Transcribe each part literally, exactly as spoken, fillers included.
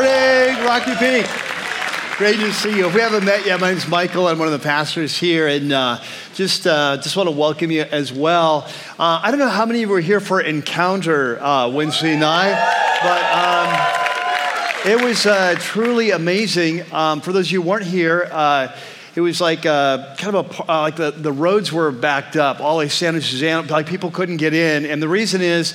Morning, Rocky Peak. Great to see you. If we haven't met yet, my name's Michael. I'm one of the pastors here, and uh, just uh, just want to welcome you as well. Uh, I don't know how many of you were here for Encounter uh, Wednesday night, but um, it was uh, truly amazing. Um, for those of you who weren't here, uh, it was like uh, kind of a, uh, like the, the roads were backed up. All of San Jose, like people couldn't get in, and the reason is,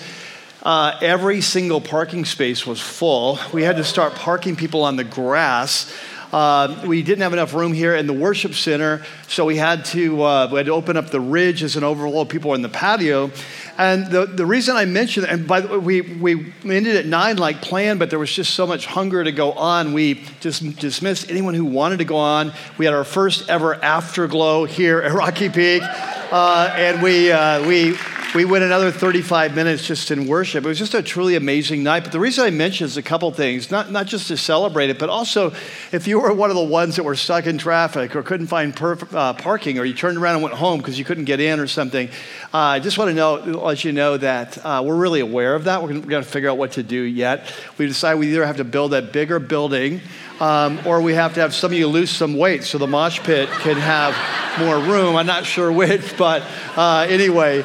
Uh, every single parking space was full. We had to start parking people on the grass. Uh, we didn't have enough room here in the worship center, so we had to uh, we had to open up the ridge as an overflow. People were in the patio, and the the reason I mentioned, and by the way, we we ended at nine like planned, but there was just so much hunger to go on. We just dismissed anyone who wanted to go on. We had our first ever afterglow here at Rocky Peak, uh, and we uh, we. We went another thirty-five minutes just in worship. It was just a truly amazing night. But the reason I mention is a couple things, not, not just to celebrate it, but also if you were one of the ones that were stuck in traffic or couldn't find per, uh, parking, or you turned around and went home because you couldn't get in or something, uh, I just want to know, let you know that uh, we're really aware of that. We're going to figure out what to do yet. We decided we either have to build a bigger building um, or we have to have some of you lose some weight so the mosh pit can have more room. I'm not sure which, but uh, anyway...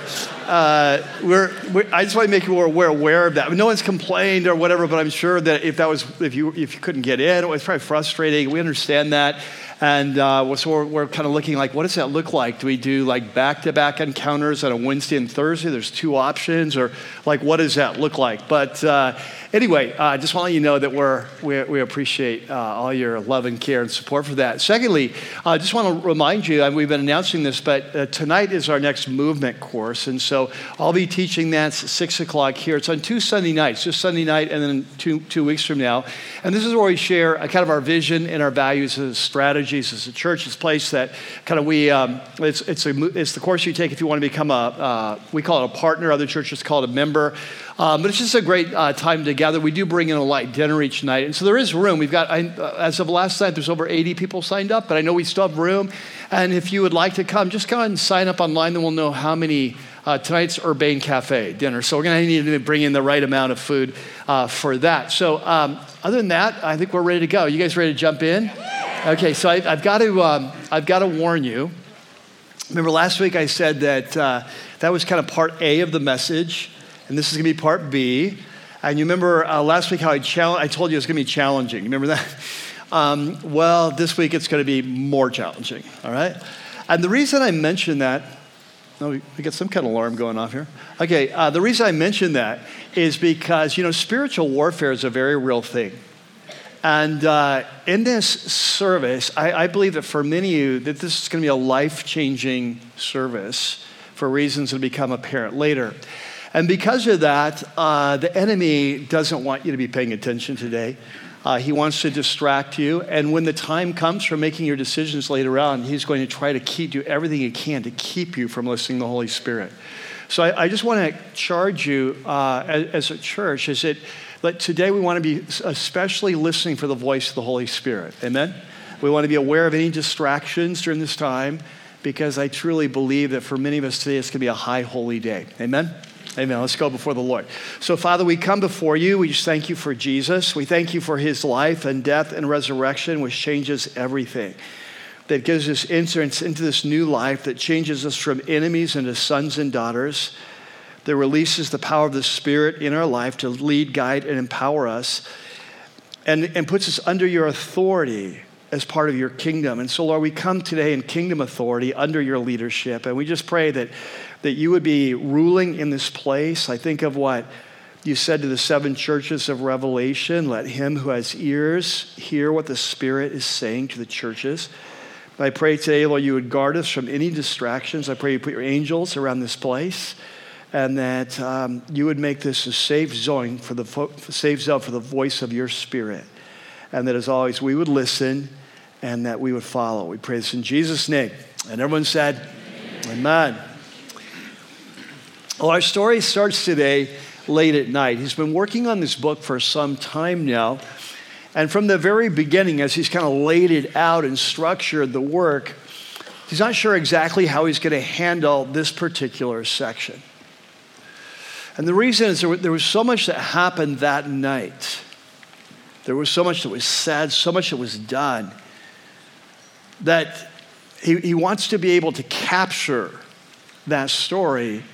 Uh, we're, we're, I just want to make you aware, aware of that. No one's complained or whatever, but I'm sure that if that was if you if you couldn't get in, it was probably frustrating. We understand that, and uh, so we're, we're kind of looking like, what does that look like? Do we do like back-to-back encounters on a Wednesday and Thursday? There's two options, or like, what does that look like? But uh, anyway, I uh, just want to let you know that we're we, we appreciate uh, all your love and care and support for that. Secondly, I uh, just want to remind you, and we've been announcing this, but uh, tonight is our next movement course, and so. So I'll be teaching that at six o'clock here. It's on two Sunday nights, just Sunday night and then two two weeks from now. And this is where we share a kind of our vision and our values and strategies as a church. It's a place that kind of we, um, it's it's a, it's the course you take if you want to become a, uh, we call it a partner. Other churches call it a member. Um, but it's just a great uh, time together. We do bring in a light dinner each night. And so there is room. We've got, I, uh, as of last night, there's over eighty people signed up, but I know we still have room. And if you would like to come, just go ahead and sign up online, then we'll know how many. Uh, tonight's Urbane Cafe dinner. So we're going to need to bring in the right amount of food uh, for that. So um, other than that, I think we're ready to go. You guys ready to jump in? Okay, so I, I've got to um, I've got to warn you. Remember last week I said that uh, that was kind of part A of the message, and this is going to be part B. And you remember uh, last week how I, chal- I told you it was going to be challenging. Remember that? Um, well, this week it's going to be more challenging, all right? And the reason I mentioned that No, we got some kind of alarm going off here. Okay, uh, the reason I mention that is because, you know, spiritual warfare is a very real thing. And uh, in this service, I, I believe that for many of you, that this is going to be a life-changing service for reasons that become apparent later. And because of that, uh, the enemy doesn't want you to be paying attention today. Uh, he wants to distract you. And when the time comes for making your decisions later on, he's going to try to keep, do everything he can to keep you from listening to the Holy Spirit. So I, I just want to charge you uh, as, as a church is that, that today we want to be especially listening for the voice of the Holy Spirit. Amen? We want to be aware of any distractions during this time because I truly believe that for many of us today, it's going to be a high holy day. Amen? Amen. Let's go before the Lord. So, Father, we come before you. We just thank you for Jesus. We thank you for his life and death and resurrection, which changes everything, that gives us entrance into this new life, that changes us from enemies into sons and daughters, that releases the power of the Spirit in our life to lead, guide, and empower us, and, and puts us under your authority as part of your kingdom. And so, Lord, we come today in kingdom authority under your leadership, and we just pray that that you would be ruling in this place. I think of what you said to the seven churches of Revelation, let him who has ears hear what the Spirit is saying to the churches. I pray today, Lord, you would guard us from any distractions. I pray you put your angels around this place and that um, you would make this a safe zone for the fo- safe zone for the voice of your Spirit. And that as always, we would listen and that we would follow. We pray this in Jesus' name. And everyone said, amen. Amen. Well, our story starts today late at night. He's been working on this book for some time now. And from the very beginning, as he's kind of laid it out and structured the work, he's not sure exactly how he's going to handle this particular section. And the reason is there was so much that happened that night There was so much that was said, so much that was done, that he, he wants to be able to capture that story.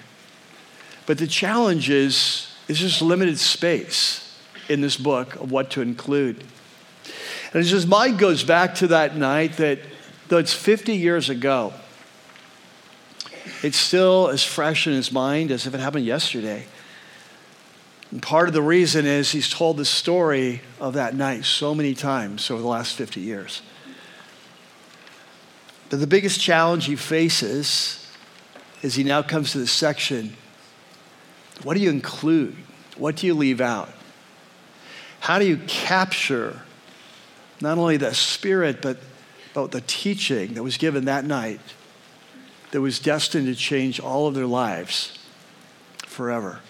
But the challenge is, it's just limited space in this book of what to include. And it's just, my mind goes back to that night that, though it's fifty years ago, it's still as fresh in his mind as if it happened yesterday. And part of the reason is he's told the story of that night so many times over the last fifty years. But the biggest challenge he faces is he now comes to this section. What do you include? What do you leave out? How do you capture not only the spirit, but, but the teaching that was given that night that was destined to change all of their lives forever?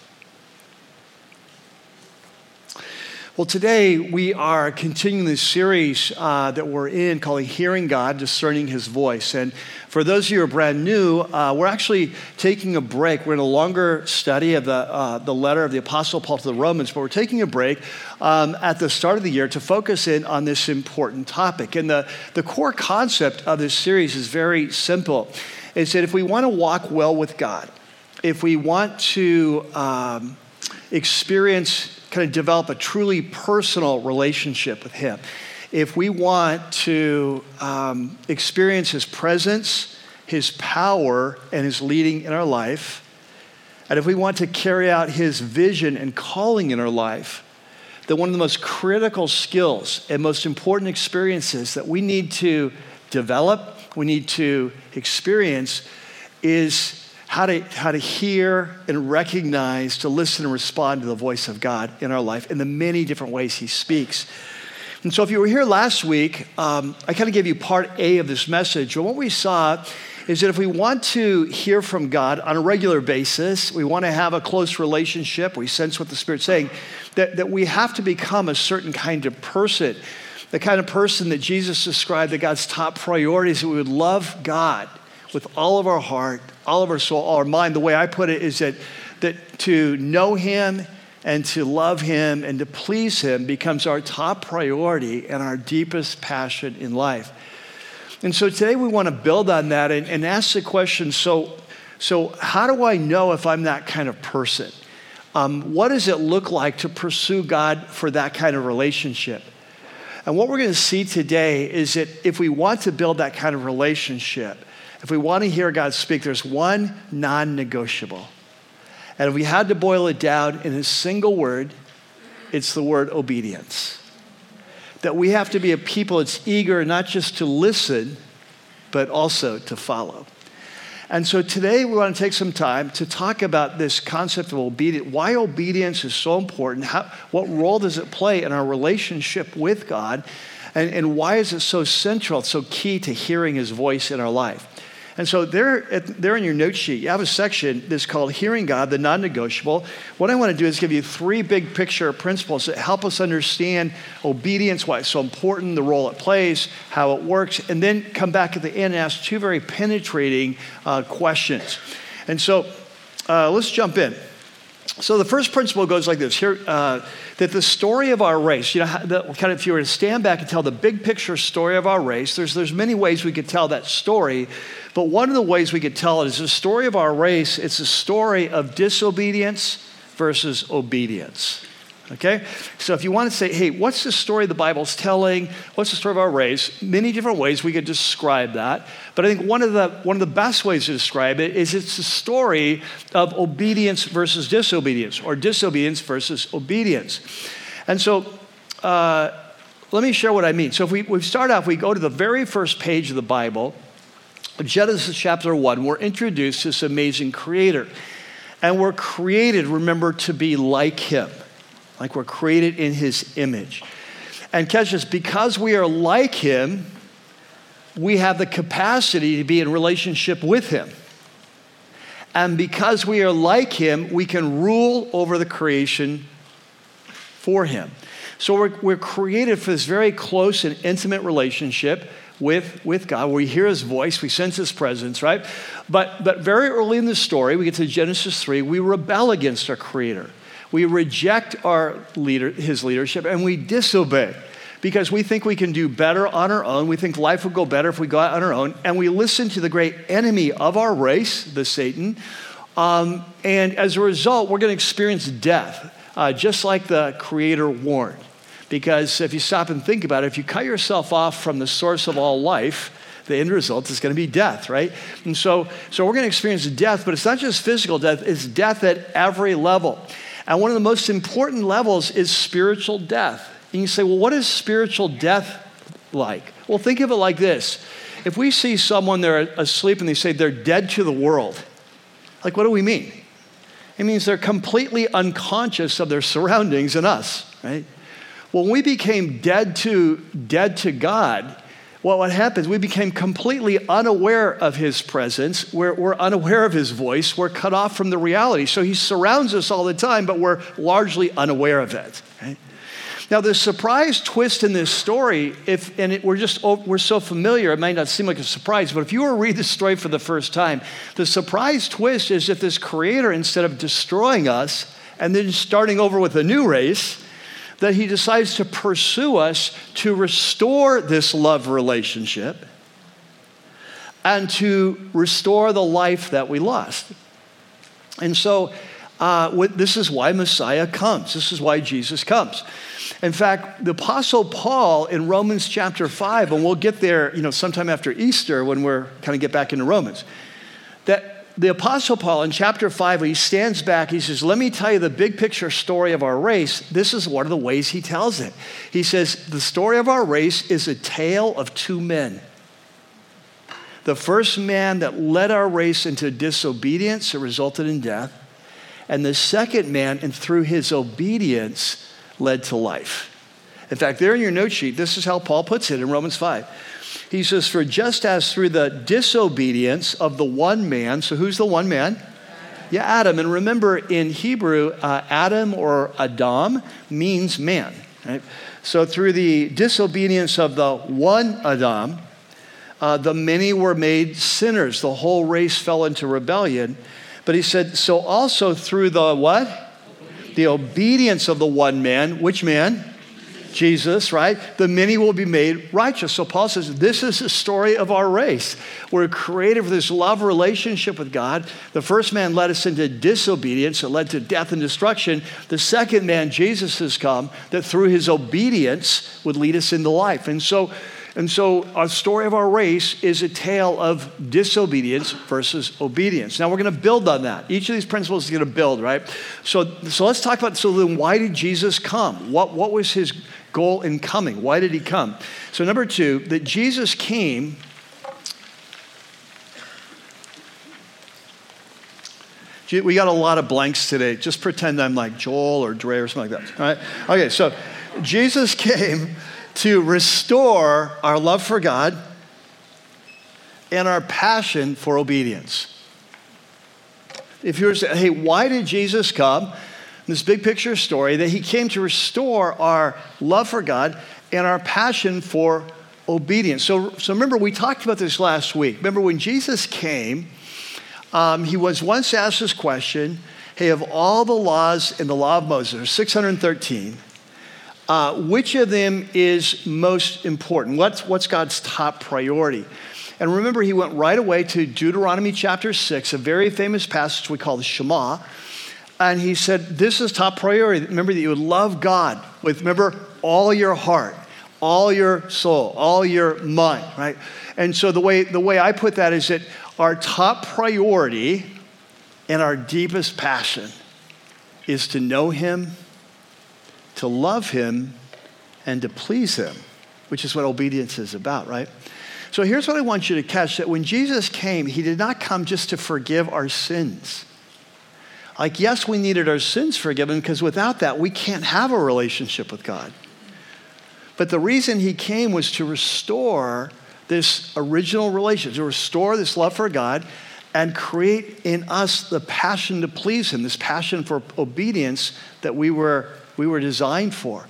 Well, today we are continuing this series uh, that we're in called Hearing God, Discerning His Voice. And for those of you who are brand new, uh, we're actually taking a break. We're in a longer study of the uh, the letter of the Apostle Paul to the Romans, but we're taking a break um, at the start of the year to focus in on this important topic. And the, the core concept of this series is very simple. It's that if we want to walk well with God, if we want to um, experience kind of develop a truly personal relationship with him, if we want to um, experience his presence, his power, and his leading in our life, and if we want to carry out his vision and calling in our life, then one of the most critical skills and most important experiences that we need to develop, we need to experience, is How to, how to hear and recognize, to listen and respond to the voice of God in our life in the many different ways he speaks. And so if you were here last week, um, I kind of gave you part A of this message. And what we saw is that if we want to hear from God on a regular basis, we want to have a close relationship, we sense what the Spirit's saying, that, that we have to become a certain kind of person, the kind of person that Jesus described that God's top priorities, that we would love God with all of our heart, all of our soul, all our mind. The way I put it is that, that to know him and to love him and to please him becomes our top priority and our deepest passion in life. And so today we want to build on that and, and ask the question, so, so how do I know if I'm that kind of person? Um, what does it look like to pursue God for that kind of relationship? And what we're going to see today is that if we want to build that kind of relationship, if we want to hear God speak, there's one non-negotiable. And if we had to boil it down in a single word, it's the word obedience. That we have to be a people that's eager not just to listen, but also to follow. And so today we want to take some time to talk about this concept of obedience, why obedience is so important, how, what role does it play in our relationship with God, and, and why is it so central, so key to hearing his voice in our life. And so there, there in your note sheet, you have a section that's called Hearing God, the Non-Negotiable. What I want to do is give you three big picture principles that help us understand obedience, why it's so important, the role it plays, how it works, and then come back at the end and ask two very penetrating uh, questions. And so uh, let's jump in. So the first principle goes like this, here, uh, that the story of our race, you know, that kind of, if you were to stand back and tell the big picture story of our race, there's, there's many ways we could tell that story, but one of the ways we could tell it is the story of our race, it's a story of disobedience versus obedience, okay? So if you want to say, hey, what's the story the Bible's telling? What's the story of our race? Many different ways we could describe that, but I think one of the one of the best ways to describe it is it's a story of obedience versus disobedience, or disobedience versus obedience. And so uh, let me share what I mean. So if we, we start off, we go to the very first page of the Bible, Genesis chapter one, we're introduced to this amazing creator. And we're created, remember, to be like him, like we're created in his image. And catch this, because we are like him, we have the capacity to be in relationship with him. And because we are like him, we can rule over the creation for him. So we're, we're created for this very close and intimate relationship with, with God. We hear his voice, we sense his presence, right? But, but very early in the story, we get to Genesis three, we rebel against our creator. We reject our leader, his leadership, and we disobey because we think we can do better on our own. We think life will go better if we go out on our own. And we listen to the great enemy of our race, the Satan. Um, and as a result, we're going to experience death, uh, just like the Creator warned. Because if you stop and think about it, if you cut yourself off from the source of all life, the end result is going to be death, right? And so, so we're going to experience death, but it's not just physical death, it's death at every level. And one of the most important levels is spiritual death. And you say, well, what is spiritual death like? Well, think of it like this. If we see someone, they're asleep, and they say they're dead to the world, like, what do we mean? It means they're completely unconscious of their surroundings and us, right? When we became dead to, dead to God, well, what happens? We became completely unaware of his presence. We're, we're unaware of his voice. We're cut off from the reality. So he surrounds us all the time, but we're largely unaware of it. Right? Now, the surprise twist in this story, if and it, we're just we're so familiar, it might not seem like a surprise, but if you were to read this story for the first time, the surprise twist is that this Creator, instead of destroying us and then starting over with a new race, that he decides to pursue us to restore this love relationship and to restore the life that we lost. And so uh, what, this is why Messiah comes. This is why Jesus comes. In fact, the Apostle Paul in Romans chapter five, and we'll get there, you know, sometime after Easter when we're kind of get back into Romans, that the Apostle Paul in chapter five, when he stands back, he says, let me tell you the big picture story of our race. This is one of the ways he tells it. He says, the story of our race is a tale of two men. The first man that led our race into disobedience that resulted in death, and the second man, and through his obedience, led to life. In fact, there in your note sheet, this is how Paul puts it in Romans five. He says, for just as through the disobedience of the one man, so who's the one man? Adam. Yeah, Adam. And remember, in Hebrew, uh, Adam or Adam means man. Right? So through the disobedience of the one Adam, uh, the many were made sinners. The whole race fell into rebellion. But he said, so also through the what? Obedience. The obedience of the one man. Which man? Jesus, right? The many will be made righteous. So Paul says, this is the story of our race. We're created for this love relationship with God. The first man led us into disobedience. It led to death and destruction. The second man, Jesus, has come that through his obedience would lead us into life. And so, and so our story of our race is a tale of disobedience versus obedience. Now we're going to build on that. Each of these principles is going to build, right? So, so let's talk about, so then why did Jesus come? What, what was his goal in coming? Why did he come? So number two, that Jesus came we got a lot of blanks today. Just pretend I'm like Joel or Dre or something like that. All right? Okay, so Jesus came to restore our love for God and our passion for obedience. If you were to say, hey, why did Jesus come? This big picture story that he came to restore our love for God and our passion for obedience. So, so remember, we talked about this last week. Remember when Jesus came, um, he was once asked this question, hey, of all the laws in the law of Moses, there's six hundred thirteen, uh, which of them is most important? What's, what's God's top priority? And remember, he went right away to Deuteronomy chapter six, a very famous passage we call the Shema. And he said, this is top priority. Remember that you would love God with, remember, all your heart, all your soul, all your mind, right? And so the way the way I put that is that our top priority and our deepest passion is to know him, to love him, and to please him, which is what obedience is about, right? So here's what I want you to catch, that when Jesus came, he did not come just to forgive our sins. Like, yes, we needed our sins forgiven because without that, we can't have a relationship with God. But the reason he came was to restore this original relationship, to restore this love for God and create in us the passion to please him, this passion for obedience that we were, we were designed for.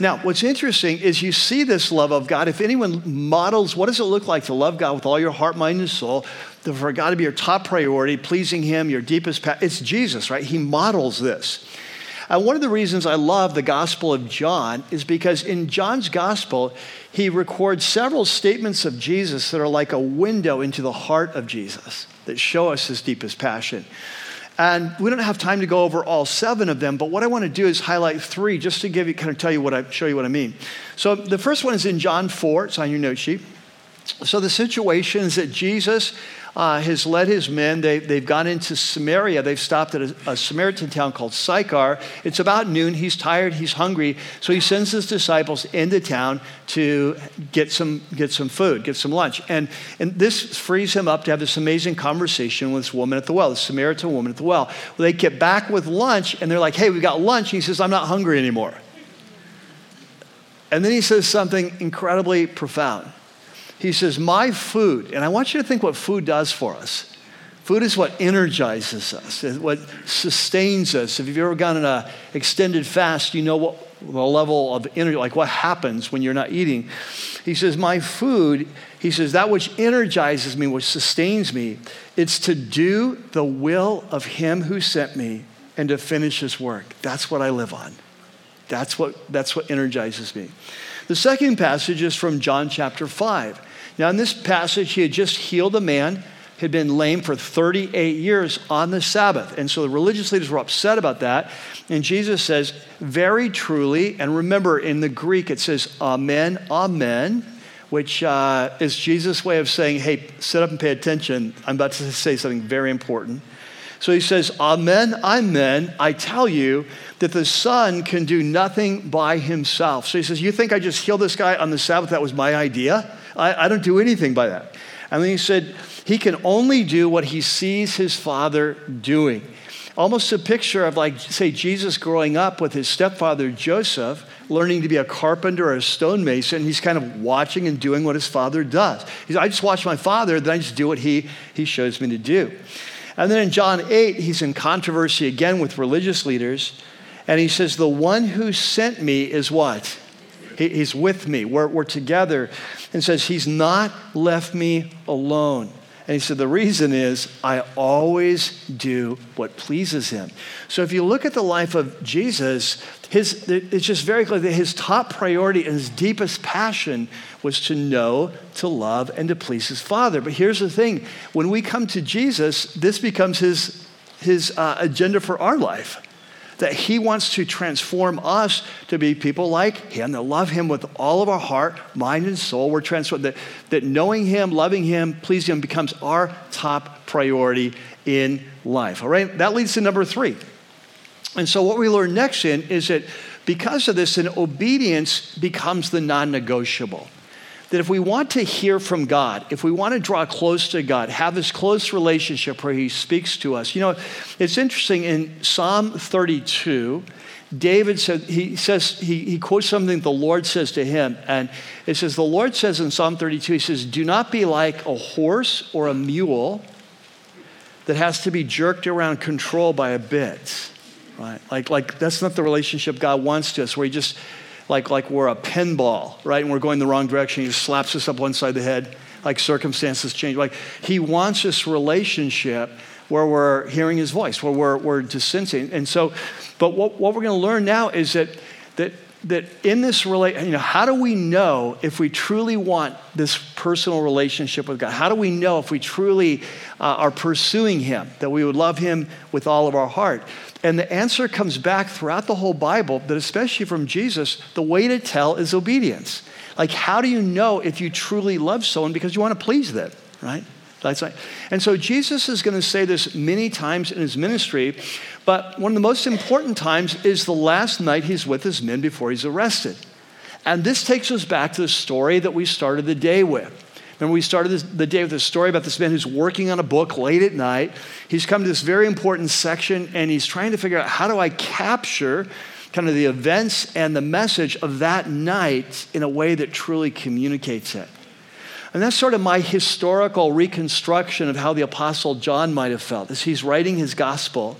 Now, what's interesting is you see this love of God. If anyone models, what does it look like to love God with all your heart, mind, and soul, for God to be your top priority, pleasing him, your deepest passion, it's Jesus, right? He models this. Uh, one of the reasons I love the Gospel of John is because in John's Gospel, he records several statements of Jesus that are like a window into the heart of Jesus that show us his deepest passion. And we don't have time to go over all seven of them, but what I want to do is highlight three just to give you, kind of tell you what I, show you what I mean. So the first one is in John four, it's on your note sheet. So the situation is that Jesus uh, has led his men. They, they've gone into Samaria. They've stopped at a, a Samaritan town called Sychar. It's about noon. He's tired. He's hungry. So he sends his disciples into town to get some get some food, get some lunch. And, and this frees him up to have this amazing conversation with this woman at the well, this Samaritan woman at the well. Well, they get back with lunch, and they're like, hey, we got lunch. He says, I'm not hungry anymore. And then he says something incredibly profound. He says, my food, and I want you to think what food does for us. Food is what energizes us, what sustains us. If you've ever gone on an extended fast, you know what the level of energy, like what happens when you're not eating. He says, my food, he says, that which energizes me, which sustains me, it's to do the will of him who sent me and to finish his work. That's what I live on. That's what, that's what energizes me. The second passage is from John chapter five. Now, in this passage, he had just healed a man who had been lame for thirty-eight years on the Sabbath. And so the religious leaders were upset about that. And Jesus says, very truly, and remember in the Greek, it says, amen, amen, which uh, is Jesus' way of saying, hey, sit up and pay attention. I'm about to say something very important. So he says, amen, amen, I tell you that the Son can do nothing by himself. So he says, you think I just healed this guy on the Sabbath? That was my idea? I, I don't do anything by that. And then he said, he can only do what he sees his Father doing. Almost a picture of, like, say, Jesus growing up with his stepfather Joseph, learning to be a carpenter or a stonemason. He's kind of watching and doing what his father does. He said, I just watch my father, then I just do what he, he shows me to do. And then in John eight, he's in controversy again with religious leaders. And he says, the one who sent me is what? He, he's with me. We're, we're together. And says, he's not left me alone. And he said, the reason is I always do what pleases him. So if you look at the life of Jesus, his, it's just very clear that his top priority and his deepest passion was to know, to love, and to please his Father. But here's the thing. When we come to Jesus, this becomes his, his uh, agenda for our life, that he wants to transform us to be people like him, that love him with all of our heart, mind, and soul. We're transformed, that, that knowing him, loving him, pleasing him becomes our top priority in life. All right, that leads to number three. And so what we learn next in is that because of this, an obedience becomes the non-negotiable. That if we want to hear from God, if we want to draw close to God, have this close relationship where he speaks to us. You know, it's interesting, in Psalm thirty-two, David said, he says, he, he quotes something the Lord says to him. And it says, the Lord says in Psalm thirty-two, he says, do not be like a horse or a mule that has to be jerked around, controlled by a bit. Right? Like, like that's not the relationship God wants to us, where he just, like like we're a pinball, right? And we're going the wrong direction. He just slaps us up one side of the head, like circumstances change. Like he wants this relationship where we're hearing his voice, where we're, we're dissensing. And so, but what, what we're gonna learn now is that that that in this relationship, you know, how do we know if we truly want this personal relationship with God? How do we know if we truly uh, are pursuing him, that we would love him with all of our heart? And the answer comes back throughout the whole Bible, but especially from Jesus, the way to tell is obedience. Like, how do you know if you truly love someone? Because you want to please them, right? That's right. And so Jesus is going to say this many times in his ministry, but one of the most important times is the last night he's with his men before he's arrested. And this takes us back to the story that we started the day with. Remember, we started this, the day with a story about this man who's working on a book late at night. He's come to this very important section, and he's trying to figure out, how do I capture kind of the events and the message of that night in a way that truly communicates it? And that's sort of my historical reconstruction of how the Apostle John might have felt as he's writing his gospel.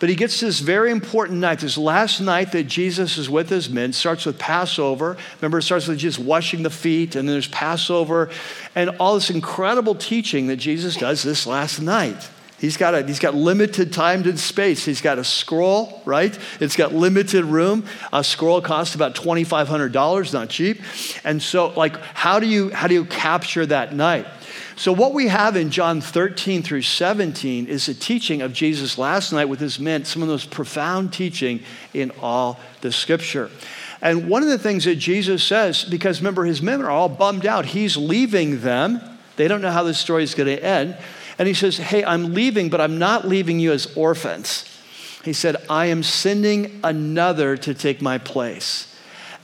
But he gets this very important night, this last night that Jesus is with his men. It starts with Passover. Remember, it starts with just washing the feet, and then there's Passover, and all this incredible teaching that Jesus does this last night. He's got a, he's got limited time and space. He's got a scroll, right? It's got limited room. A scroll costs about twenty-five hundred dollars, not cheap. And so, like, how do you how do you capture that night? So what we have in John thirteen through seventeen is a teaching of Jesus last night with his men, some of the most profound teaching in all the scripture. And one of the things that Jesus says, because remember, his men are all bummed out. He's leaving them. They don't know how this story is going to end. And he says, hey, I'm leaving, but I'm not leaving you as orphans. He said, I am sending another to take my place.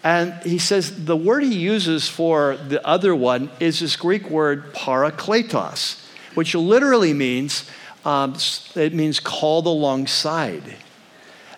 And he says, the word he uses for the other one is this Greek word parakletos, which literally means, um, it means called alongside.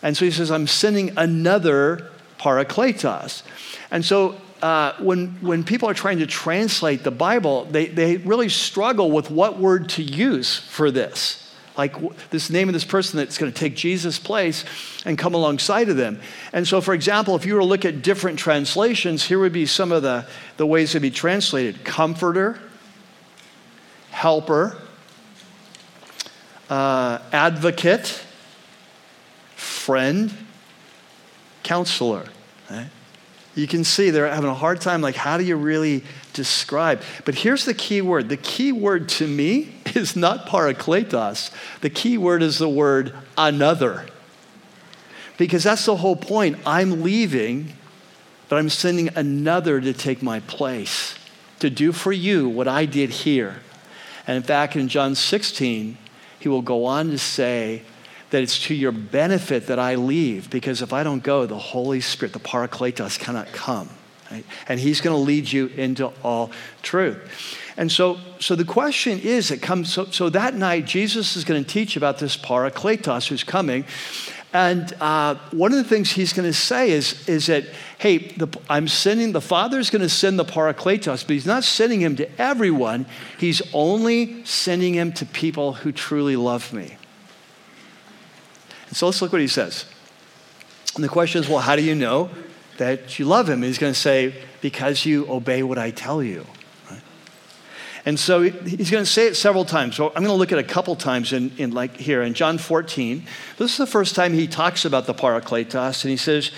And so he says, I'm sending another parakletos. And so Uh, when when people are trying to translate the Bible, they, they really struggle with what word to use for this. Like w- this name of this person that's going to take Jesus' place and come alongside of them. And so, for example, if you were to look at different translations, here would be some of the, the ways it'd be translated. Comforter, helper, uh, advocate, friend, counselor, right? You can see they're having a hard time, like, how do you really describe? But here's the key word. The key word to me is not parakletos. The key word is the word another. Because that's the whole point. I'm leaving, but I'm sending another to take my place, to do for you what I did here. And in fact, in John sixteen, he will go on to say that it's to your benefit that I leave, because if I don't go, the Holy Spirit, the Parakletos, cannot come, right? And he's going to lead you into all truth. And so, so the question is, it comes. So, so that night, Jesus is going to teach about this Parakletos who's coming, and uh, one of the things he's going to say is, is that, hey, the, I'm sending the Father's going to send the Parakletos, but he's not sending him to everyone. He's only sending him to people who truly love me. So let's look what he says. And the question is, well, how do you know that you love him? And he's going to say, because you obey what I tell you. Right? And so he's going to say it several times. So I'm going to look at a couple times in, in like here in John fourteen. This is the first time he talks about the Parakletos. And he says,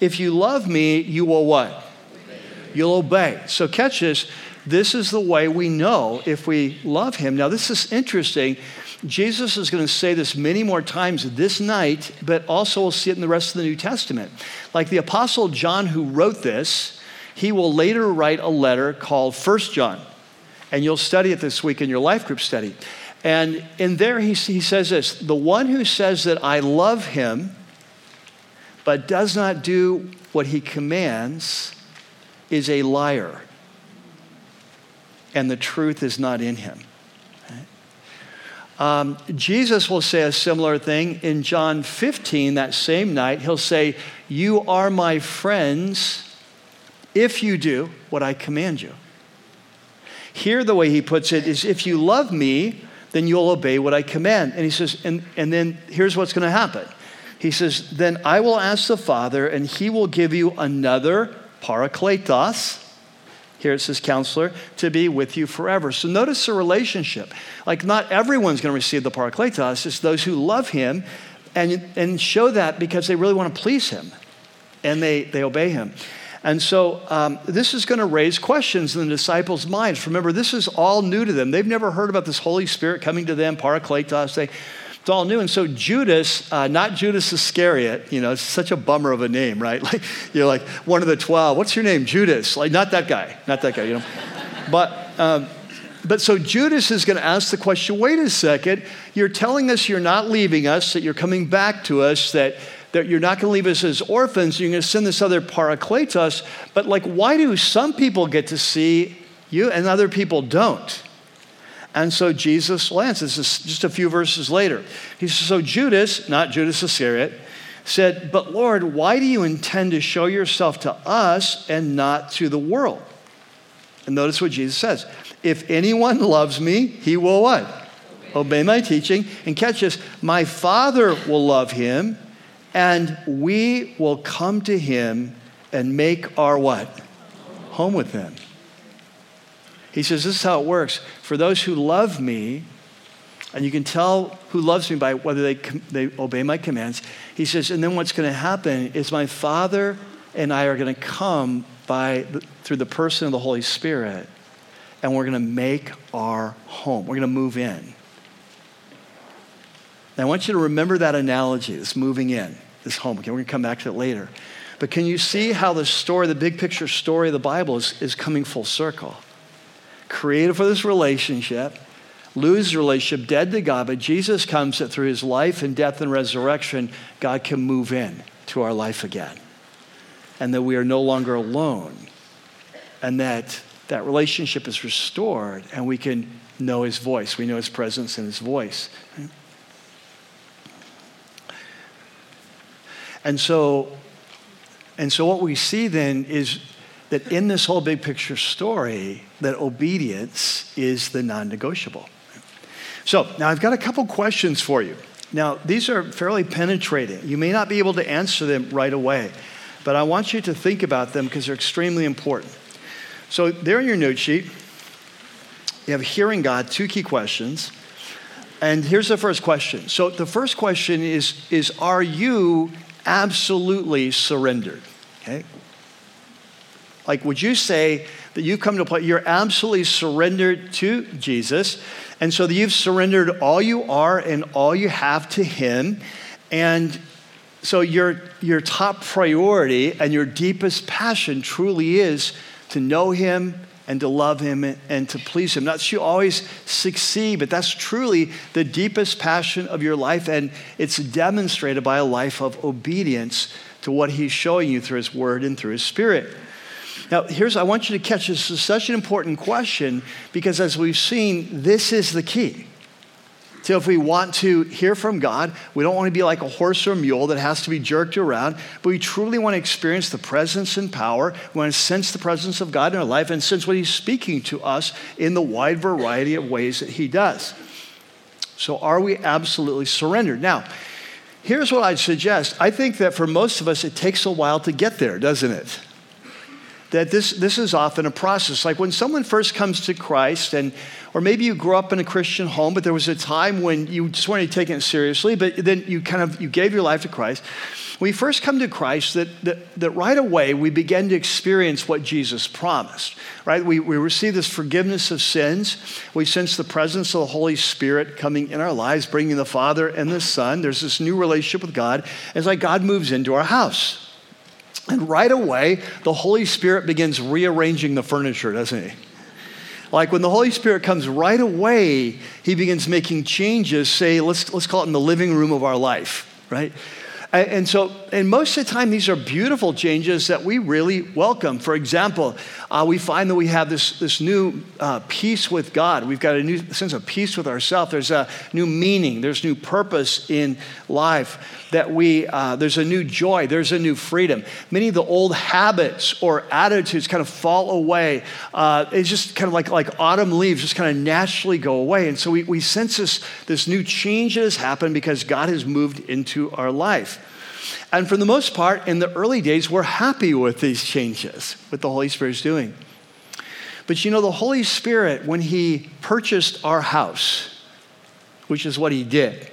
if you love me, you will what? Obey. You'll obey. So catch this. This is the way we know if we love him. Now, this is interesting. Jesus is going to say this many more times this night, but also we'll see it in the rest of the New Testament. Like the Apostle John who wrote this, he will later write a letter called First John. And you'll study it this week in your life group study. And in there he, he says this, the one who says that I love him, but does not do what he commands is a liar. And the truth is not in him. Um, Jesus will say a similar thing in John fifteen, that same night. He'll say, you are my friends if you do what I command you. Here, the way he puts it is, if you love me, then you'll obey what I command. And he says, and, and then here's what's going to happen. He says, then I will ask the Father, and he will give you another Parakletos. Here it says counselor, to be with you forever. So notice the relationship. Like not everyone's going to receive the Parakletos. It's those who love him and, and show that because they really want to please him and they, they obey him. And so um, this is going to raise questions in the disciples' minds. Remember, this is all new to them. They've never heard about this Holy Spirit coming to them, Parakletos. They, it's all new. And so Judas, uh, not Judas Iscariot, you know, it's such a bummer of a name, right? Like, you're like one of the twelve. What's your name? Judas. Like, not that guy. Not that guy, you know. But, um, but so Judas is going to ask the question, wait a second. You're telling us you're not leaving us, that you're coming back to us, that, that you're not going to leave us as orphans. You're going to send this other Parakletos. But like, why do some people get to see you and other people don't? And so Jesus lands. This is just a few verses later. He says, so Judas, not Judas Iscariot, said, but Lord, why do you intend to show yourself to us and not to the world? And notice what Jesus says. If anyone loves me, he will what? Obey, Obey my teaching. And catch this, my Father will love him, and we will come to him and make our what? Home with him. He says, this is how it works. For those who love me, And you can tell who loves me by whether they com- they obey my commands. He says, and then what's going to happen is my Father and I are going to come by the, through the person of the Holy Spirit, and we're going to make our home. We're going to move in. Now, I want you to remember that analogy, this moving in, this home. Okay, we're going to come back to it later. But can you see how the story, the big picture story of the Bible is, is coming full circle? Created for this relationship, lose relationship, dead to God, but Jesus comes that through his life and death and resurrection, God can move in to our life again. And that we are no longer alone. And that that relationship is restored and we can know his voice. We know his presence and his voice. And so, and so what we see then is that in this whole big picture story, that obedience is the non-negotiable. So now I've got a couple questions for you. Now, these are fairly penetrating. You may not be able to answer them right away, but I want you to think about them because they're extremely important. So there in your note sheet, you have hearing God, two key questions. And here's the first question. So the first question is, is are you absolutely surrendered? Okay. Like, would you say that you come to a place, you're absolutely surrendered to Jesus, and so that you've surrendered all you are and all you have to him, and so your your top priority and your deepest passion truly is to know him and to love him and to please him. Not that you always succeed, but that's truly the deepest passion of your life, and it's demonstrated by a life of obedience to what he's showing you through his word and through his spirit. Now, here's, I want you to catch this. This is such an important question because as we've seen, this is the key. So if we want to hear from God, we don't want to be like a horse or a mule that has to be jerked around, but we truly want to experience the presence and power. We want to sense the presence of God in our life and sense what he's speaking to us in the wide variety of ways that he does. So are we absolutely surrendered? Now, here's what I'd suggest. I think that for most of us, it takes a while to get there, doesn't it? That this this is often a process. Like when someone first comes to Christ, and or maybe you grew up in a Christian home, but there was a time when you just wanted to take it seriously, but then you kind of, you gave your life to Christ. When we first come to Christ, that that, that right away we begin to experience what Jesus promised, right? We, we receive this forgiveness of sins. We sense the presence of the Holy Spirit coming in our lives, bringing the Father and the Son. There's this new relationship with God. It's like God moves into our house. And right away, the Holy Spirit begins rearranging the furniture, doesn't he? Like when the Holy Spirit comes right away, he begins making changes, say, let's let's call it in the living room of our life, right? And, and so, and most of the time, these are beautiful changes that we really welcome. For example, uh, we find that we have this, this new uh, peace with God. We've got a new sense of peace with ourselves. There's a new meaning. There's new purpose in life. That we, uh, there's a new joy, there's a new freedom. Many of the old habits or attitudes kind of fall away. Uh, it's just kind of like, like autumn leaves just kind of naturally go away. And so we, we sense this, this new change that has happened because God has moved into our life. And for the most part, in the early days, we're happy with these changes, what the Holy Spirit's doing. But you know, the Holy Spirit, when he purchased our house, which is what he did,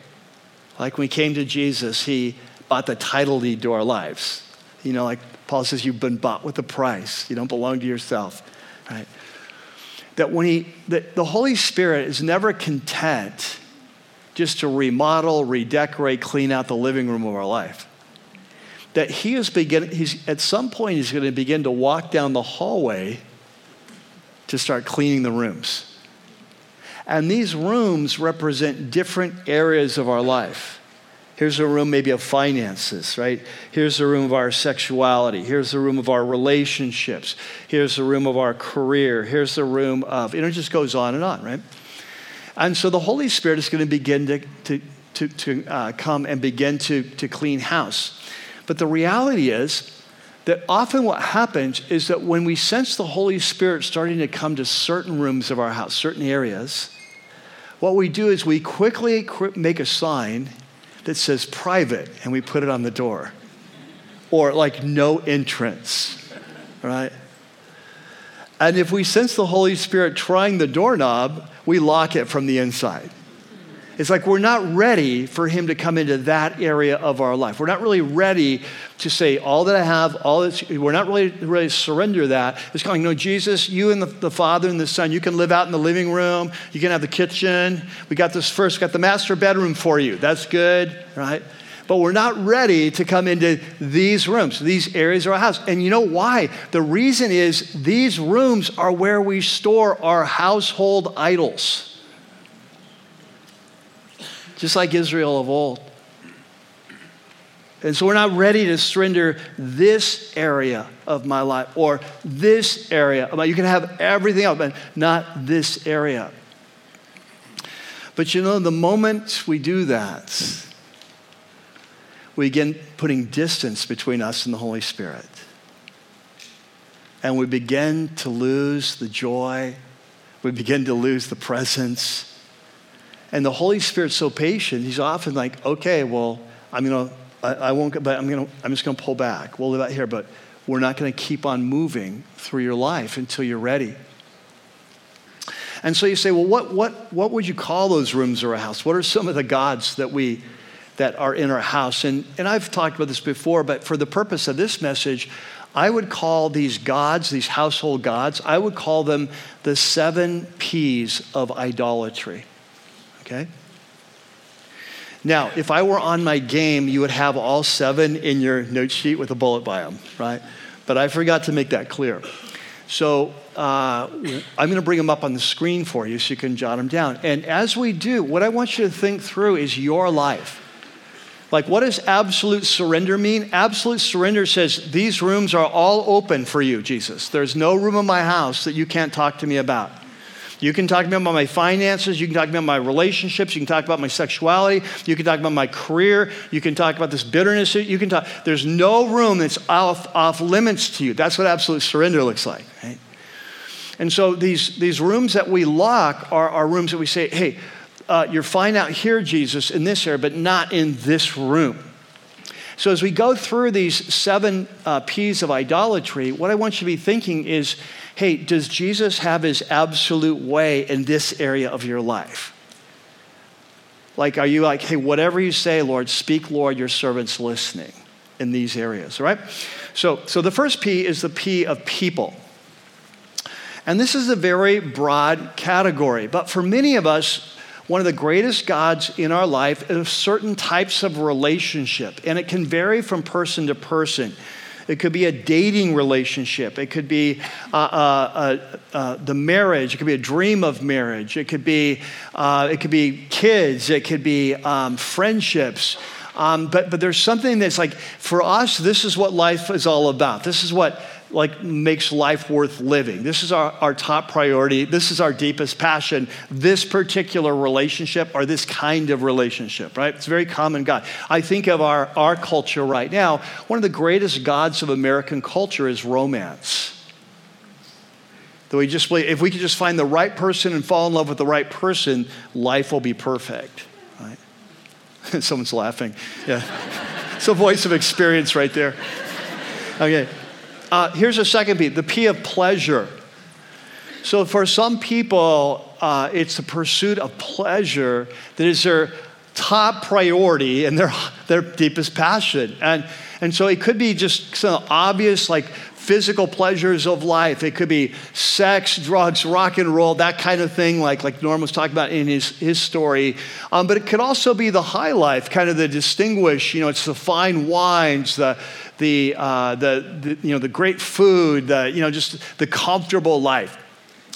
like when we came to Jesus, he bought the title deed to our lives. You know, like Paul says, you've been bought with a price. You don't belong to yourself, right? That when he, that the Holy Spirit is never content just to remodel, redecorate, clean out the living room of our life. That he is beginning, he's, at some point, he's going to begin to walk down the hallway to start cleaning the rooms. And these rooms represent different areas of our life. Here's a room maybe of finances, right? Here's a room of our sexuality. Here's a room of our relationships. Here's a room of our career. Here's the room of, you know, it just goes on and on, right? And so the Holy Spirit is going to begin to, to, to, to uh, come and begin to, to clean house. But the reality is that often what happens is that when we sense the Holy Spirit starting to come to certain rooms of our house, certain areas, what we do is we quickly make a sign that says private, and we put it on the door. Or like no entrance, right? And if we sense the Holy Spirit trying the doorknob, we lock it from the inside. It's like we're not ready for him to come into that area of our life. We're not really ready to say, all that I have, all that's, we're not really ready to surrender that. It's going, no, Jesus, you and the, the Father and the Son, you can live out in the living room. You can have the kitchen. We got this first, we got the master bedroom for you. That's good, right? But we're not ready to come into these rooms, these areas of our house. And you know why? The reason is these rooms are where we store our household idols. Just like Israel of old. And so we're not ready to surrender this area of my life or this area. You can have everything else, but not this area. But you know, the moment we do that, we begin putting distance between us and the Holy Spirit. And we begin to lose the joy. We begin to lose the presence. And the Holy Spirit's so patient, he's often like, okay, well, I'm gonna, I, I won't, but I'm gonna, I'm just gonna pull back. We'll live out here, but we're not gonna keep on moving through your life until you're ready. And so you say, well, what what what would you call those rooms or a house? What are some of the gods that we that are in our house? And, and I've talked about this before, but for the purpose of this message, I would call these gods, these household gods, I would call them the seven P's of idolatry, okay? Now, if I were on my game, you would have all seven in your note sheet with a bullet by them, right? But I forgot to make that clear. So uh, I'm gonna bring them up on the screen for you so you can jot them down. And as we do, what I want you to think through is your life. Like, what does absolute surrender mean? Absolute surrender says, these rooms are all open for you, Jesus. There's no room in my house that you can't talk to me about. You can talk to me about my finances. You can talk to me about my relationships. You can talk about my sexuality. You can talk about my career. You can talk about this bitterness. You can talk. There's no room that's off, off limits to you. That's what absolute surrender looks like, right? And so these, these rooms that we lock are, are rooms that we say, hey, Uh, you're fine out here, Jesus, in this area, but not in this room. So as we go through these seven uh, P's of idolatry, what I want you to be thinking is, hey, does Jesus have his absolute way in this area of your life? Like, are you like, hey, whatever you say, Lord, speak, Lord, your servant's listening in these areas, all right? So, so the first P is the P of people. And this is a very broad category, but for many of us, one of the greatest gods in our life is certain types of relationship, and it can vary from person to person. It could be a dating relationship. It could be uh, uh, uh, uh, the marriage. It could be a dream of marriage. It could be uh, it could be kids. It could be um, friendships. Um, but but there's something that's like, for us, this is what life is all about. This is what like makes life worth living. This is our, our top priority. This is our deepest passion, this particular relationship or this kind of relationship, right? It's a very common God. I think of our, our culture right now, one of the greatest gods of American culture is romance. That we just believe, if we could just find the right person and fall in love with the right person, life will be perfect, right? Someone's laughing, yeah. It's a voice of experience right there. Okay. Uh, here's a second P, the P of pleasure. So for some people, uh, it's the pursuit of pleasure that is their top priority and their their deepest passion. And, and so it could be just some obvious like physical pleasures of life. It could be sex, drugs, rock and roll, that kind of thing, like, like Norm was talking about in his, his story. Um, but it could also be the high life, kind of the distinguished, you know, it's the fine wines, the the uh, the, the you know the great food, the you know just the comfortable life.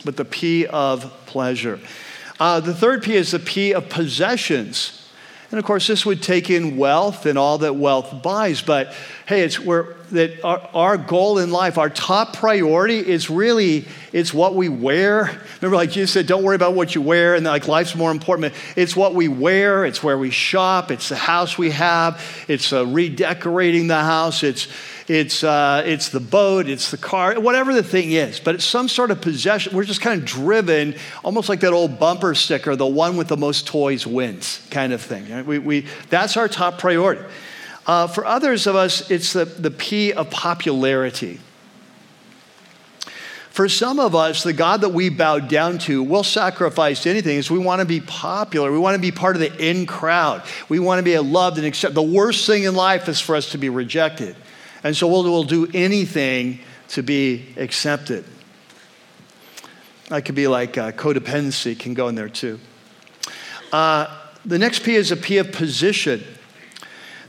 But the P of pleasure. Uh, the third P is the P of possessions. And of course, this would take in wealth and all that wealth buys. But hey, it's where that our, our goal in life, our top priority is really it's what we wear. Remember, like Jesus said, don't worry about what you wear, and like life's more important. It's what we wear. It's where we shop. It's the house we have. It's uh, redecorating the house. It's it's uh, it's the boat. It's the car. Whatever the thing is, but it's some sort of possession. We're just kind of driven, almost like that old bumper sticker, the one with the most toys wins, kind of thing. Right? We, we, that's our top priority. Uh, for others of us, it's the, the P of popularity. For some of us, the God that we bow down to will sacrifice anything because we want to be popular. We want to be part of the in crowd. We want to be loved and accepted. The worst thing in life is for us to be rejected. And so we'll, we'll do anything to be accepted. That could be like uh, codependency can go in there too. Uh, the next P is a P of position.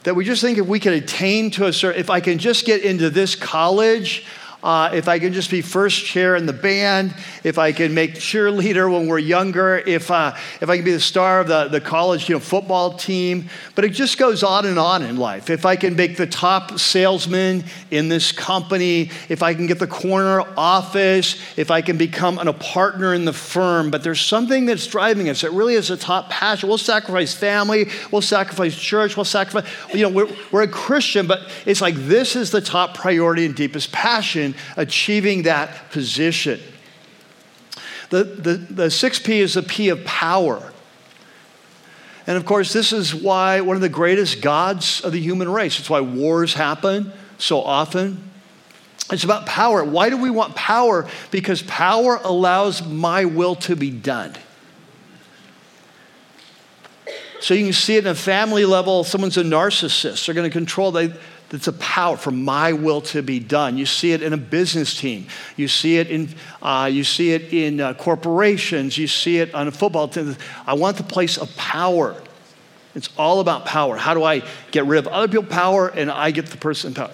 That we just think if we can attain to a certain, if I can just get into this college, uh, if I can just be first chair in the band, if I can make cheerleader when we're younger, if uh, if I can be the star of the, the college you know, football team. But it just goes on and on in life. If I can make the top salesman in this company, if I can get the corner office, if I can become an, a partner in the firm. But there's something that's driving us. It really is a top passion. We'll sacrifice family. We'll sacrifice church. We'll sacrifice, you know, we're, we're a Christian, but it's like this is the top priority and deepest passion. Achieving that position. The, the, the sixth P is the P of power. And of course, this is why one of the greatest gods of the human race. It's why wars happen so often. It's about power. Why do we want power? Because power allows my will to be done. So you can see it in a family level. Someone's a narcissist. They're going to control. They, It's a power for my will to be done. You see it in a business team. You see it in uh, you see it in uh, corporations. You see it on a football team. I want the place of power. It's all about power. How do I get rid of other people's power and I get the person power?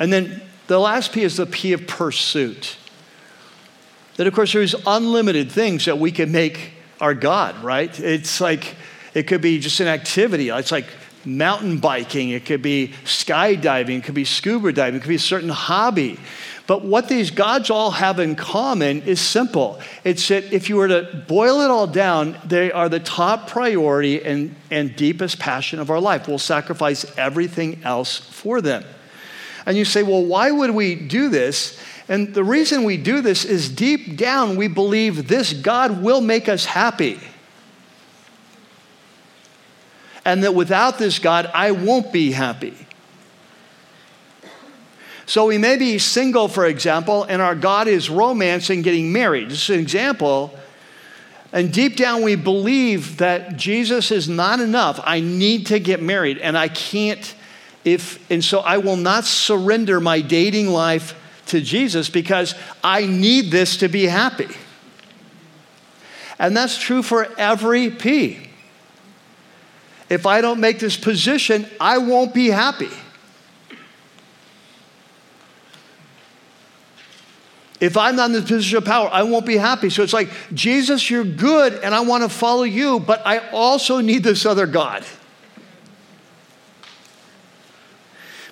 And then the last P is the P of pursuit. That of course there's unlimited things that we can make our God, right? It's like it could be just an activity. It's like mountain biking, it could be skydiving, it could be scuba diving, it could be a certain hobby. But what these gods all have in common is simple. It's that if you were to boil it all down, they are the top priority and, and deepest passion of our life. We'll sacrifice everything else for them. And you say, well, why would we do this? And the reason we do this is deep down we believe this God will make us happy. And that without this God, I won't be happy. So we may be single, for example, and our God is romance and getting married. Just an example. And deep down, we believe that Jesus is not enough. I need to get married, and I can't if, and so I will not surrender my dating life to Jesus because I need this to be happy. And that's true for every P. If I don't make this position, I won't be happy. If I'm not in this position of power, I won't be happy. So it's like, Jesus, you're good, and I want to follow you, but I also need this other God.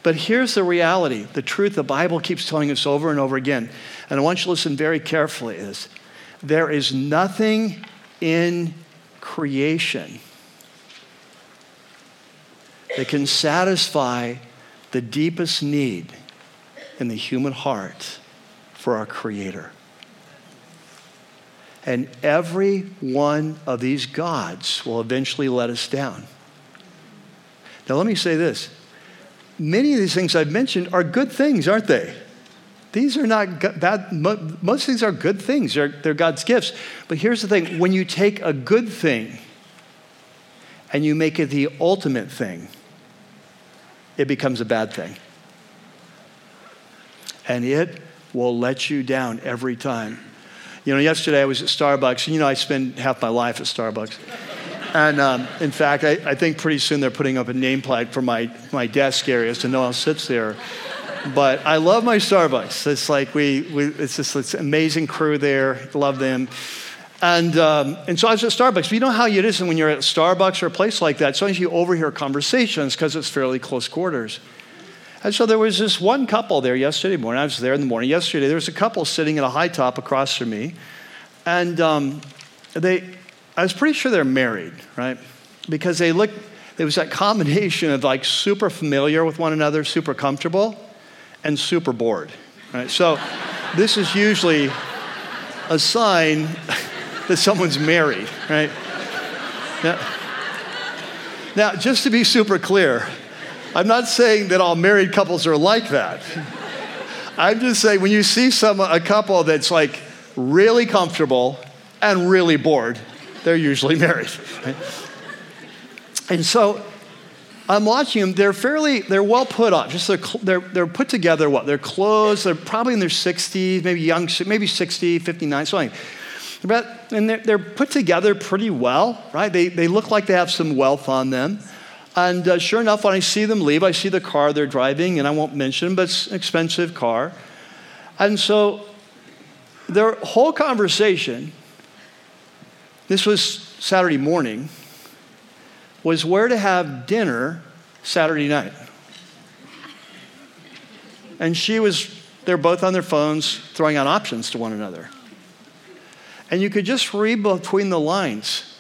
But here's the reality, the truth the Bible keeps telling us over and over again, and I want you to listen very carefully, is there is nothing in creation that can satisfy the deepest need in the human heart for our Creator. And every one of these gods will eventually let us down. Now let me say this. Many of these things I've mentioned are good things, aren't they? These are not bad. Most things are good things. They're, they're God's gifts. But here's the thing. When you take a good thing and you make it the ultimate thing, it becomes a bad thing. And it will let you down every time. You know, yesterday I was at Starbucks, and you know I spend half my life at Starbucks. And um, in fact, I, I think pretty soon they're putting up a nameplate for my, my desk area so no one sits there. But I love my Starbucks. It's like we, we it's just it's amazing crew there, love them. And um, and so I was at Starbucks. But you know how it is when you're at Starbucks or a place like that, sometimes you overhear conversations because it's fairly close quarters. And so there was this one couple there yesterday morning. I was there in the morning yesterday. There was a couple sitting at a high top across from me. And um, they, I was pretty sure they're married, right? Because they looked, there was that combination of like super familiar with one another, super comfortable, and super bored, right? So this is usually a sign that someone's married, right? Now, now, just to be super clear, I'm not saying that all married couples are like that. I'm just saying when you see some a couple that's like really comfortable and really bored, they're usually married. Right? And so I'm watching them. They're fairly, they're well put up. Just they're they're put together. What they're clothes. They're probably in their sixties, maybe young, maybe sixty, fifty-nine, something. But and they're, they're put together pretty well, right? They they look like they have some wealth on them. And uh, sure enough, when I see them leave, I see the car they're driving, and I won't mention, but it's an expensive car. And so their whole conversation, this was Saturday morning, was where to have dinner Saturday night. And she was, they're both on their phones throwing out options to one another. And you could just read between the lines.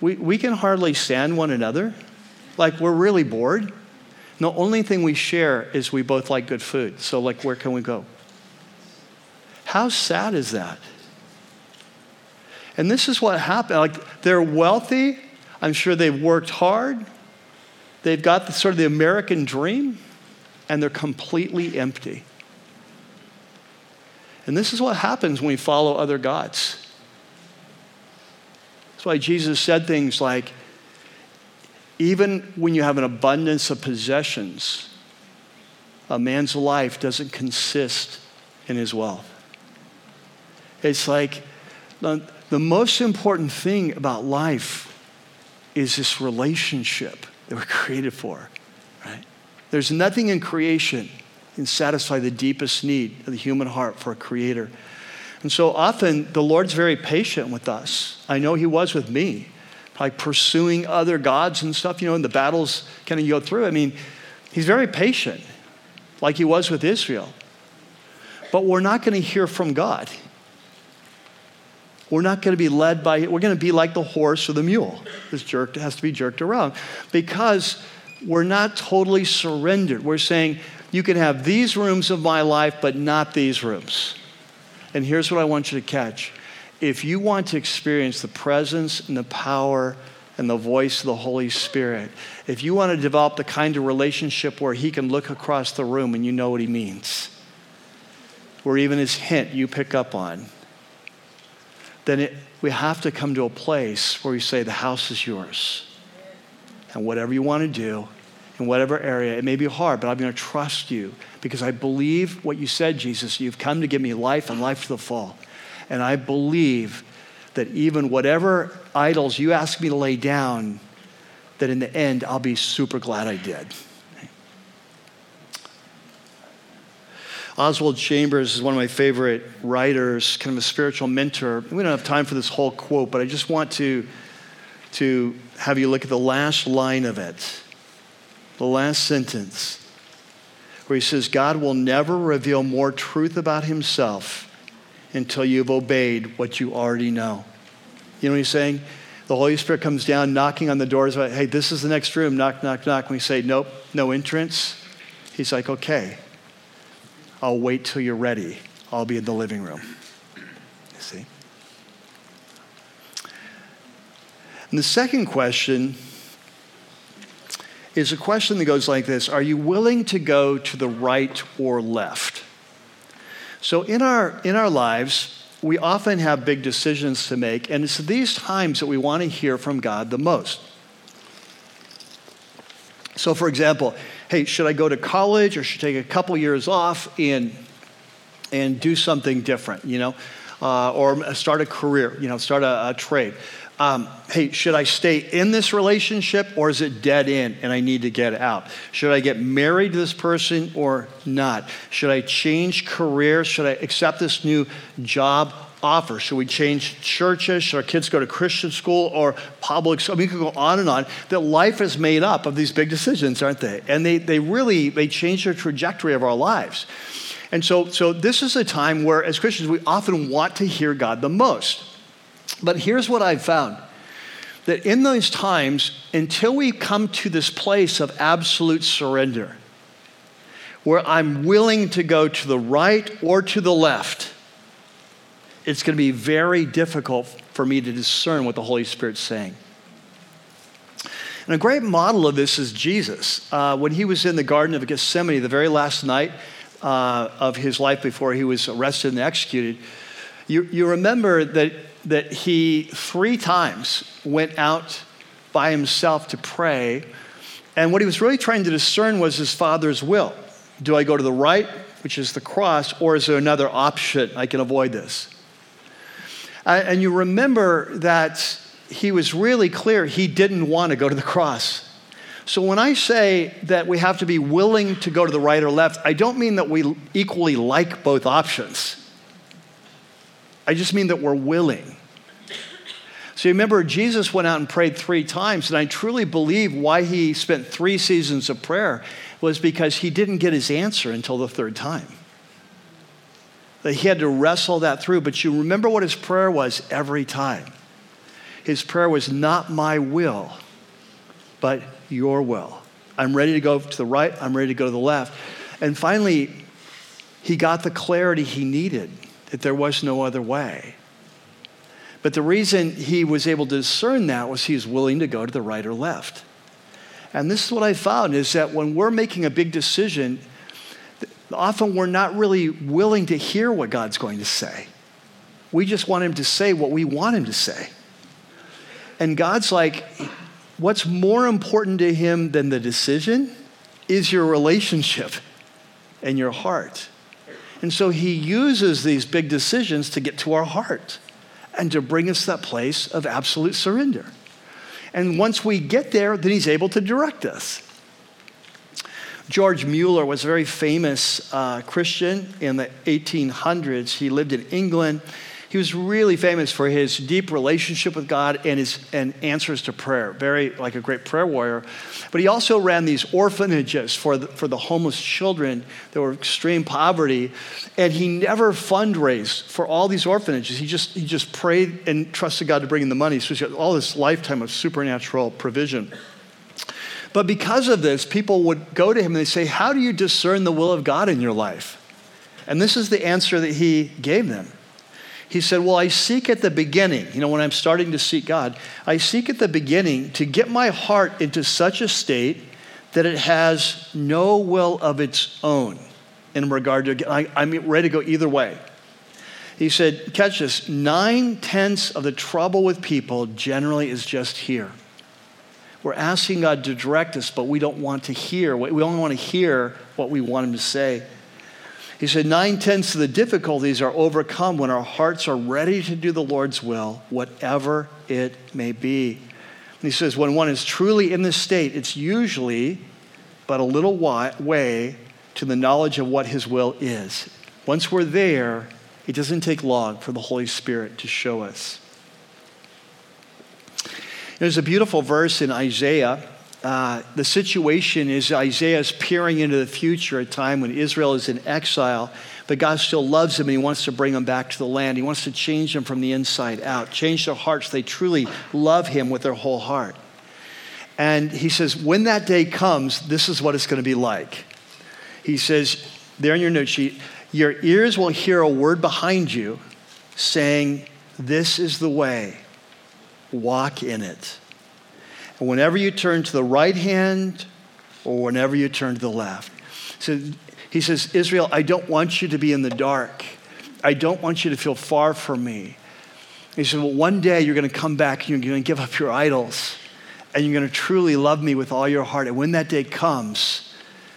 We we can hardly stand one another. Like, we're really bored. And the only thing we share is we both like good food. So, like, where can we go? How sad is that? And this is what happened. Like, they're wealthy. I'm sure they've worked hard. They've got the, sort of the American dream, and they're completely empty. And this is what happens when we follow other gods. That's why Jesus said things like, even when you have an abundance of possessions, a man's life doesn't consist in his wealth. It's like the, the most important thing about life is this relationship that we're created for, right? There's nothing in creation that can satisfy the deepest need of the human heart for a creator. And so often, the Lord's very patient with us. I know he was with me, like pursuing other gods and stuff, you know, and the battles kind of go through. I mean, he's very patient, like he was with Israel. But we're not going to hear from God. We're not going to be led by, we're going to be like the horse or the mule. This jerk has to be jerked around because we're not totally surrendered. We're saying, you can have these rooms of my life, but not these rooms. And here's what I want you to catch. If you want to experience the presence and the power and the voice of the Holy Spirit, if you want to develop the kind of relationship where he can look across the room and you know what he means, or even his hint you pick up on, then it, we have to come to a place where we say the house is yours. And whatever you want to do, in whatever area, it may be hard, but I'm going to trust you because I believe what you said, Jesus. You've come to give me life and life to the full. And I believe that even whatever idols you ask me to lay down, that in the end, I'll be super glad I did. Oswald Chambers is one of my favorite writers, kind of a spiritual mentor. We don't have time for this whole quote, but I just want to, to have you look at the last line of it, the last sentence, where he says, God will never reveal more truth about himself until you've obeyed what you already know. You know what he's saying? The Holy Spirit comes down knocking on the doors, like, hey, this is the next room, knock, knock, knock. And we say, nope, no entrance. He's like, okay. I'll wait till you're ready. I'll be in the living room. You see? And the second question is a question that goes like this. Are you willing to go to the right or left? So in our in our lives, we often have big decisions to make, and it's these times that we want to hear from God the most. So for example, hey, should I go to college or should I take a couple years off and and do something different, you know? Uh, or start a career, you know, start a, a trade. Um, hey, should I stay in this relationship or is it dead end and I need to get out? Should I get married to this person or not? Should I change careers? Should I accept this new job offer? Should we change churches? Should our kids go to Christian school or public school? I mean, you could go on and on. That life is made up of these big decisions, aren't they? And they they really, they change the trajectory of our lives. And so, so this is a time where as Christians, we often want to hear God the most. But here's what I've found, that in those times, until we come to this place of absolute surrender, where I'm willing to go to the right or to the left, it's going to be very difficult for me to discern what the Holy Spirit's saying. And a great model of this is Jesus. Uh, when he was in the Garden of Gethsemane, the very last night uh, of his life before he was arrested and executed, You, you remember that, that he three times went out by himself to pray. And what he was really trying to discern was his Father's will. Do I go to the right, which is the cross, or is there another option? I can avoid this. Uh, and you remember that he was really clear he didn't want to go to the cross. So when I say that we have to be willing to go to the right or left, I don't mean that we equally like both options. I just mean that we're willing. So you remember Jesus went out and prayed three times, and I truly believe why he spent three seasons of prayer was because he didn't get his answer until the third time. That he had to wrestle that through, but you remember what his prayer was every time. His prayer was, not my will, but your will. I'm ready to go to the right, I'm ready to go to the left. And finally, he got the clarity he needed, that there was no other way. But the reason he was able to discern that was he was willing to go to the right or left. And this is what I found, is that when we're making a big decision, often we're not really willing to hear what God's going to say. We just want him to say what we want him to say. And God's like, what's more important to him than the decision is your relationship and your heart. And so he uses these big decisions to get to our heart and to bring us to that place of absolute surrender. And once we get there, then he's able to direct us. George Müller was a very famous uh, Christian in the eighteen hundreds. He lived in England. He was really famous for his deep relationship with God and his and answers to prayer, very like a great prayer warrior. But he also ran these orphanages for the, for the homeless children that were in extreme poverty, and he never fundraised for all these orphanages. He just he just prayed and trusted God to bring in the money. So he got all this lifetime of supernatural provision. But because of this, people would go to him and they say, how do you discern the will of God in your life? And this is the answer that he gave them. He said, well, I seek at the beginning, you know, when I'm starting to seek God, I seek at the beginning to get my heart into such a state that it has no will of its own in regard to, I, I'm ready to go either way. He said, catch this, nine-tenths of the trouble with people generally is just here. We're asking God to direct us, but we don't want to hear. We only want to hear what we want him to say. He said, nine-tenths of the difficulties are overcome when our hearts are ready to do the Lord's will, whatever it may be. And he says, when one is truly in this state, it's usually but a little way to the knowledge of what his will is. Once we're there, it doesn't take long for the Holy Spirit to show us. There's a beautiful verse in Isaiah. Uh, the situation is Isaiah's peering into the future, a time when Israel is in exile, but God still loves them and he wants to bring them back to the land. He wants to change them from the inside out, change their hearts. They truly love him with their whole heart. And he says, when that day comes, this is what it's going to be like. He says, there in your note sheet, your ears will hear a word behind you saying, this is the way. Walk in it. And whenever you turn to the right hand or whenever you turn to the left. So he says, Israel, I don't want you to be in the dark. I don't want you to feel far from me. He said, well, one day you're going to come back and you're going to give up your idols and you're going to truly love me with all your heart. And when that day comes,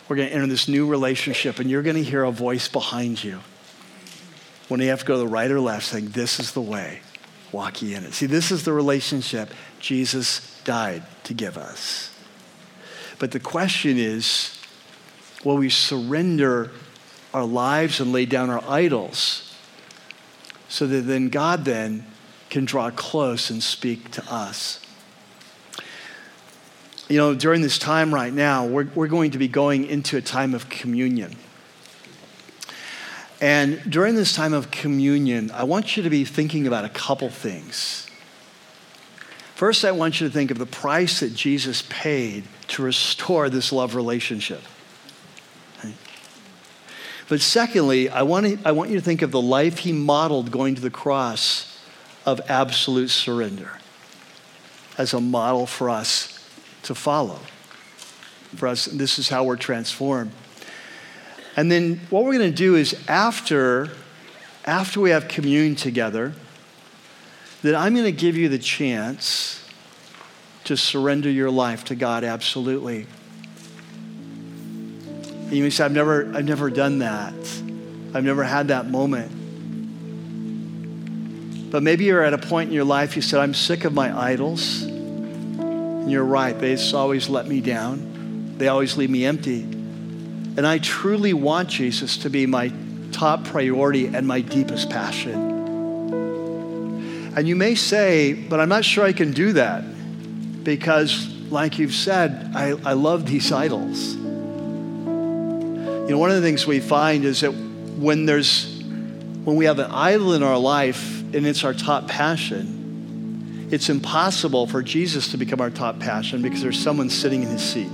we're going to enter this new relationship and you're going to hear a voice behind you. When you have to go to the right or left saying, this is the way. Walk ye in it. See, this is the relationship Jesus died to give us. But the question is, will we surrender our lives and lay down our idols so that then God then can draw close and speak to us? You know, during this time right now, we're, we're going to be going into a time of communion. And during this time of communion, I want you to be thinking about a couple things. First, I want you to think of the price that Jesus paid to restore this love relationship. Right? But secondly, I want, to, I want you to think of the life he modeled going to the cross of absolute surrender as a model for us to follow. For us, this is how we're transformed. And then what we're going to do is after after we have communion together, that I'm going to give you the chance to surrender your life to God absolutely. And you may say, I've never, I've never done that. I've never had that moment. But maybe you're at a point in your life you said, I'm sick of my idols. And you're right, they always let me down. They always leave me empty. And I truly want Jesus to be my top priority and my deepest passion. And you may say, but I'm not sure I can do that because, like you've said, I, I love these idols. You know, one of the things we find is that when there's, when we have an idol in our life and it's our top passion, it's impossible for Jesus to become our top passion because there's someone sitting in his seat.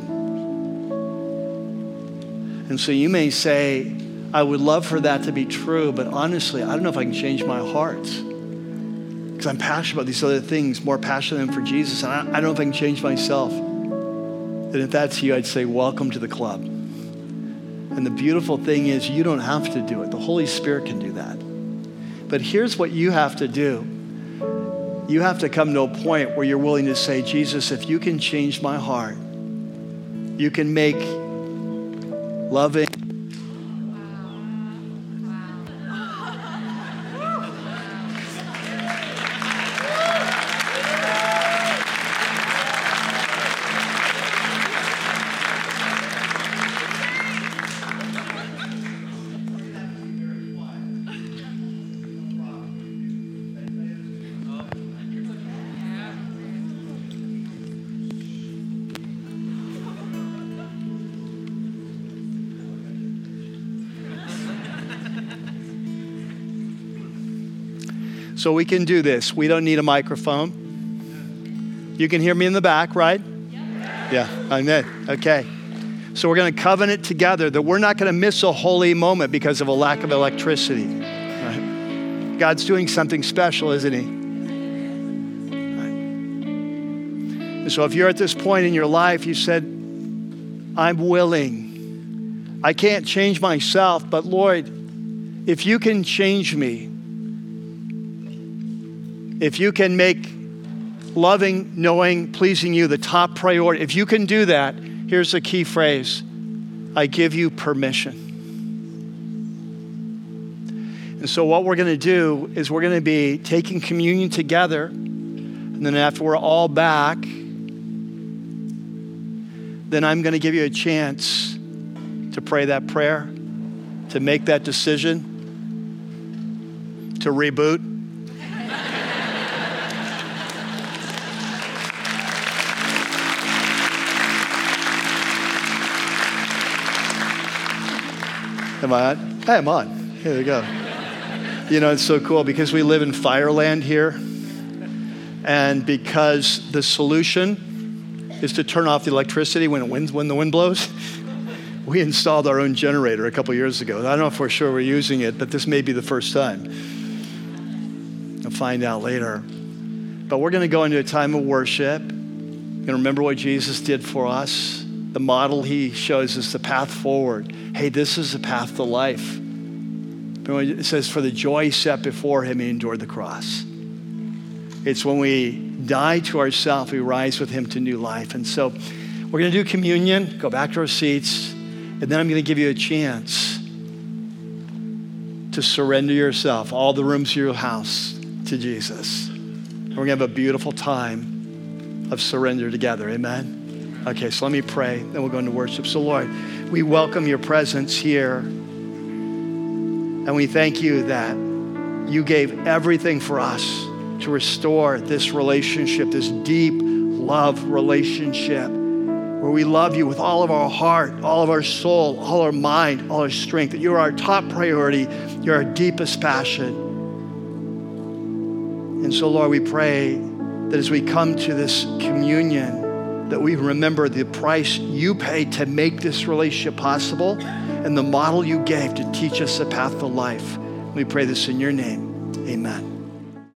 And so you may say, I would love for that to be true, but honestly, I don't know if I can change my heart. Because I'm passionate about these other things, more passionate than for Jesus, and I, I don't know if I can change myself. And if that's you, I'd say, welcome to the club. And the beautiful thing is you don't have to do it. The Holy Spirit can do that. But here's what you have to do. You have to come to a point where you're willing to say, Jesus, if you can change my heart, you can make loving, so we can do this. We don't need a microphone. You can hear me in the back, right? Yeah. Yeah, I know. Okay. So we're going to covenant together that we're not going to miss a holy moment because of a lack of electricity. Right? God's doing something special, isn't he? Right. And so if you're at this point in your life, you said, I'm willing. I can't change myself, but Lord, if you can change me, if you can make loving, knowing, pleasing you the top priority, if you can do that, here's the key phrase, I give you permission. And so what we're gonna do is we're gonna be taking communion together, and then after we're all back, then I'm gonna give you a chance to pray that prayer, to make that decision, to reboot. Am I on? Hey, I'm on. Here we go. You know, it's so cool because we live in fireland here, and because the solution is to turn off the electricity when it winds, when the wind blows, we installed our own generator a couple years ago. I don't know if we're sure we're using it, but this may be the first time. I'll find out later. But we're going to go into a time of worship and remember what Jesus did for us. The model he shows us, the path forward. Hey, this is the path to life. It says, for the joy set before him, he endured the cross. It's when we die to ourselves, we rise with him to new life. And so we're going to do communion, go back to our seats, and then I'm going to give you a chance to surrender yourself, all the rooms of your house, to Jesus. And we're going to have a beautiful time of surrender together. Amen. Okay, so let me pray, then we'll go into worship. So Lord, we welcome your presence here. And we thank you that you gave everything for us to restore this relationship, this deep love relationship where we love you with all of our heart, all of our soul, all our mind, all our strength, that you're our top priority, you're our deepest passion. And so Lord, we pray that as we come to this communion, that we remember the price you paid to make this relationship possible and the model you gave to teach us the path to life. We pray this in your name. Amen.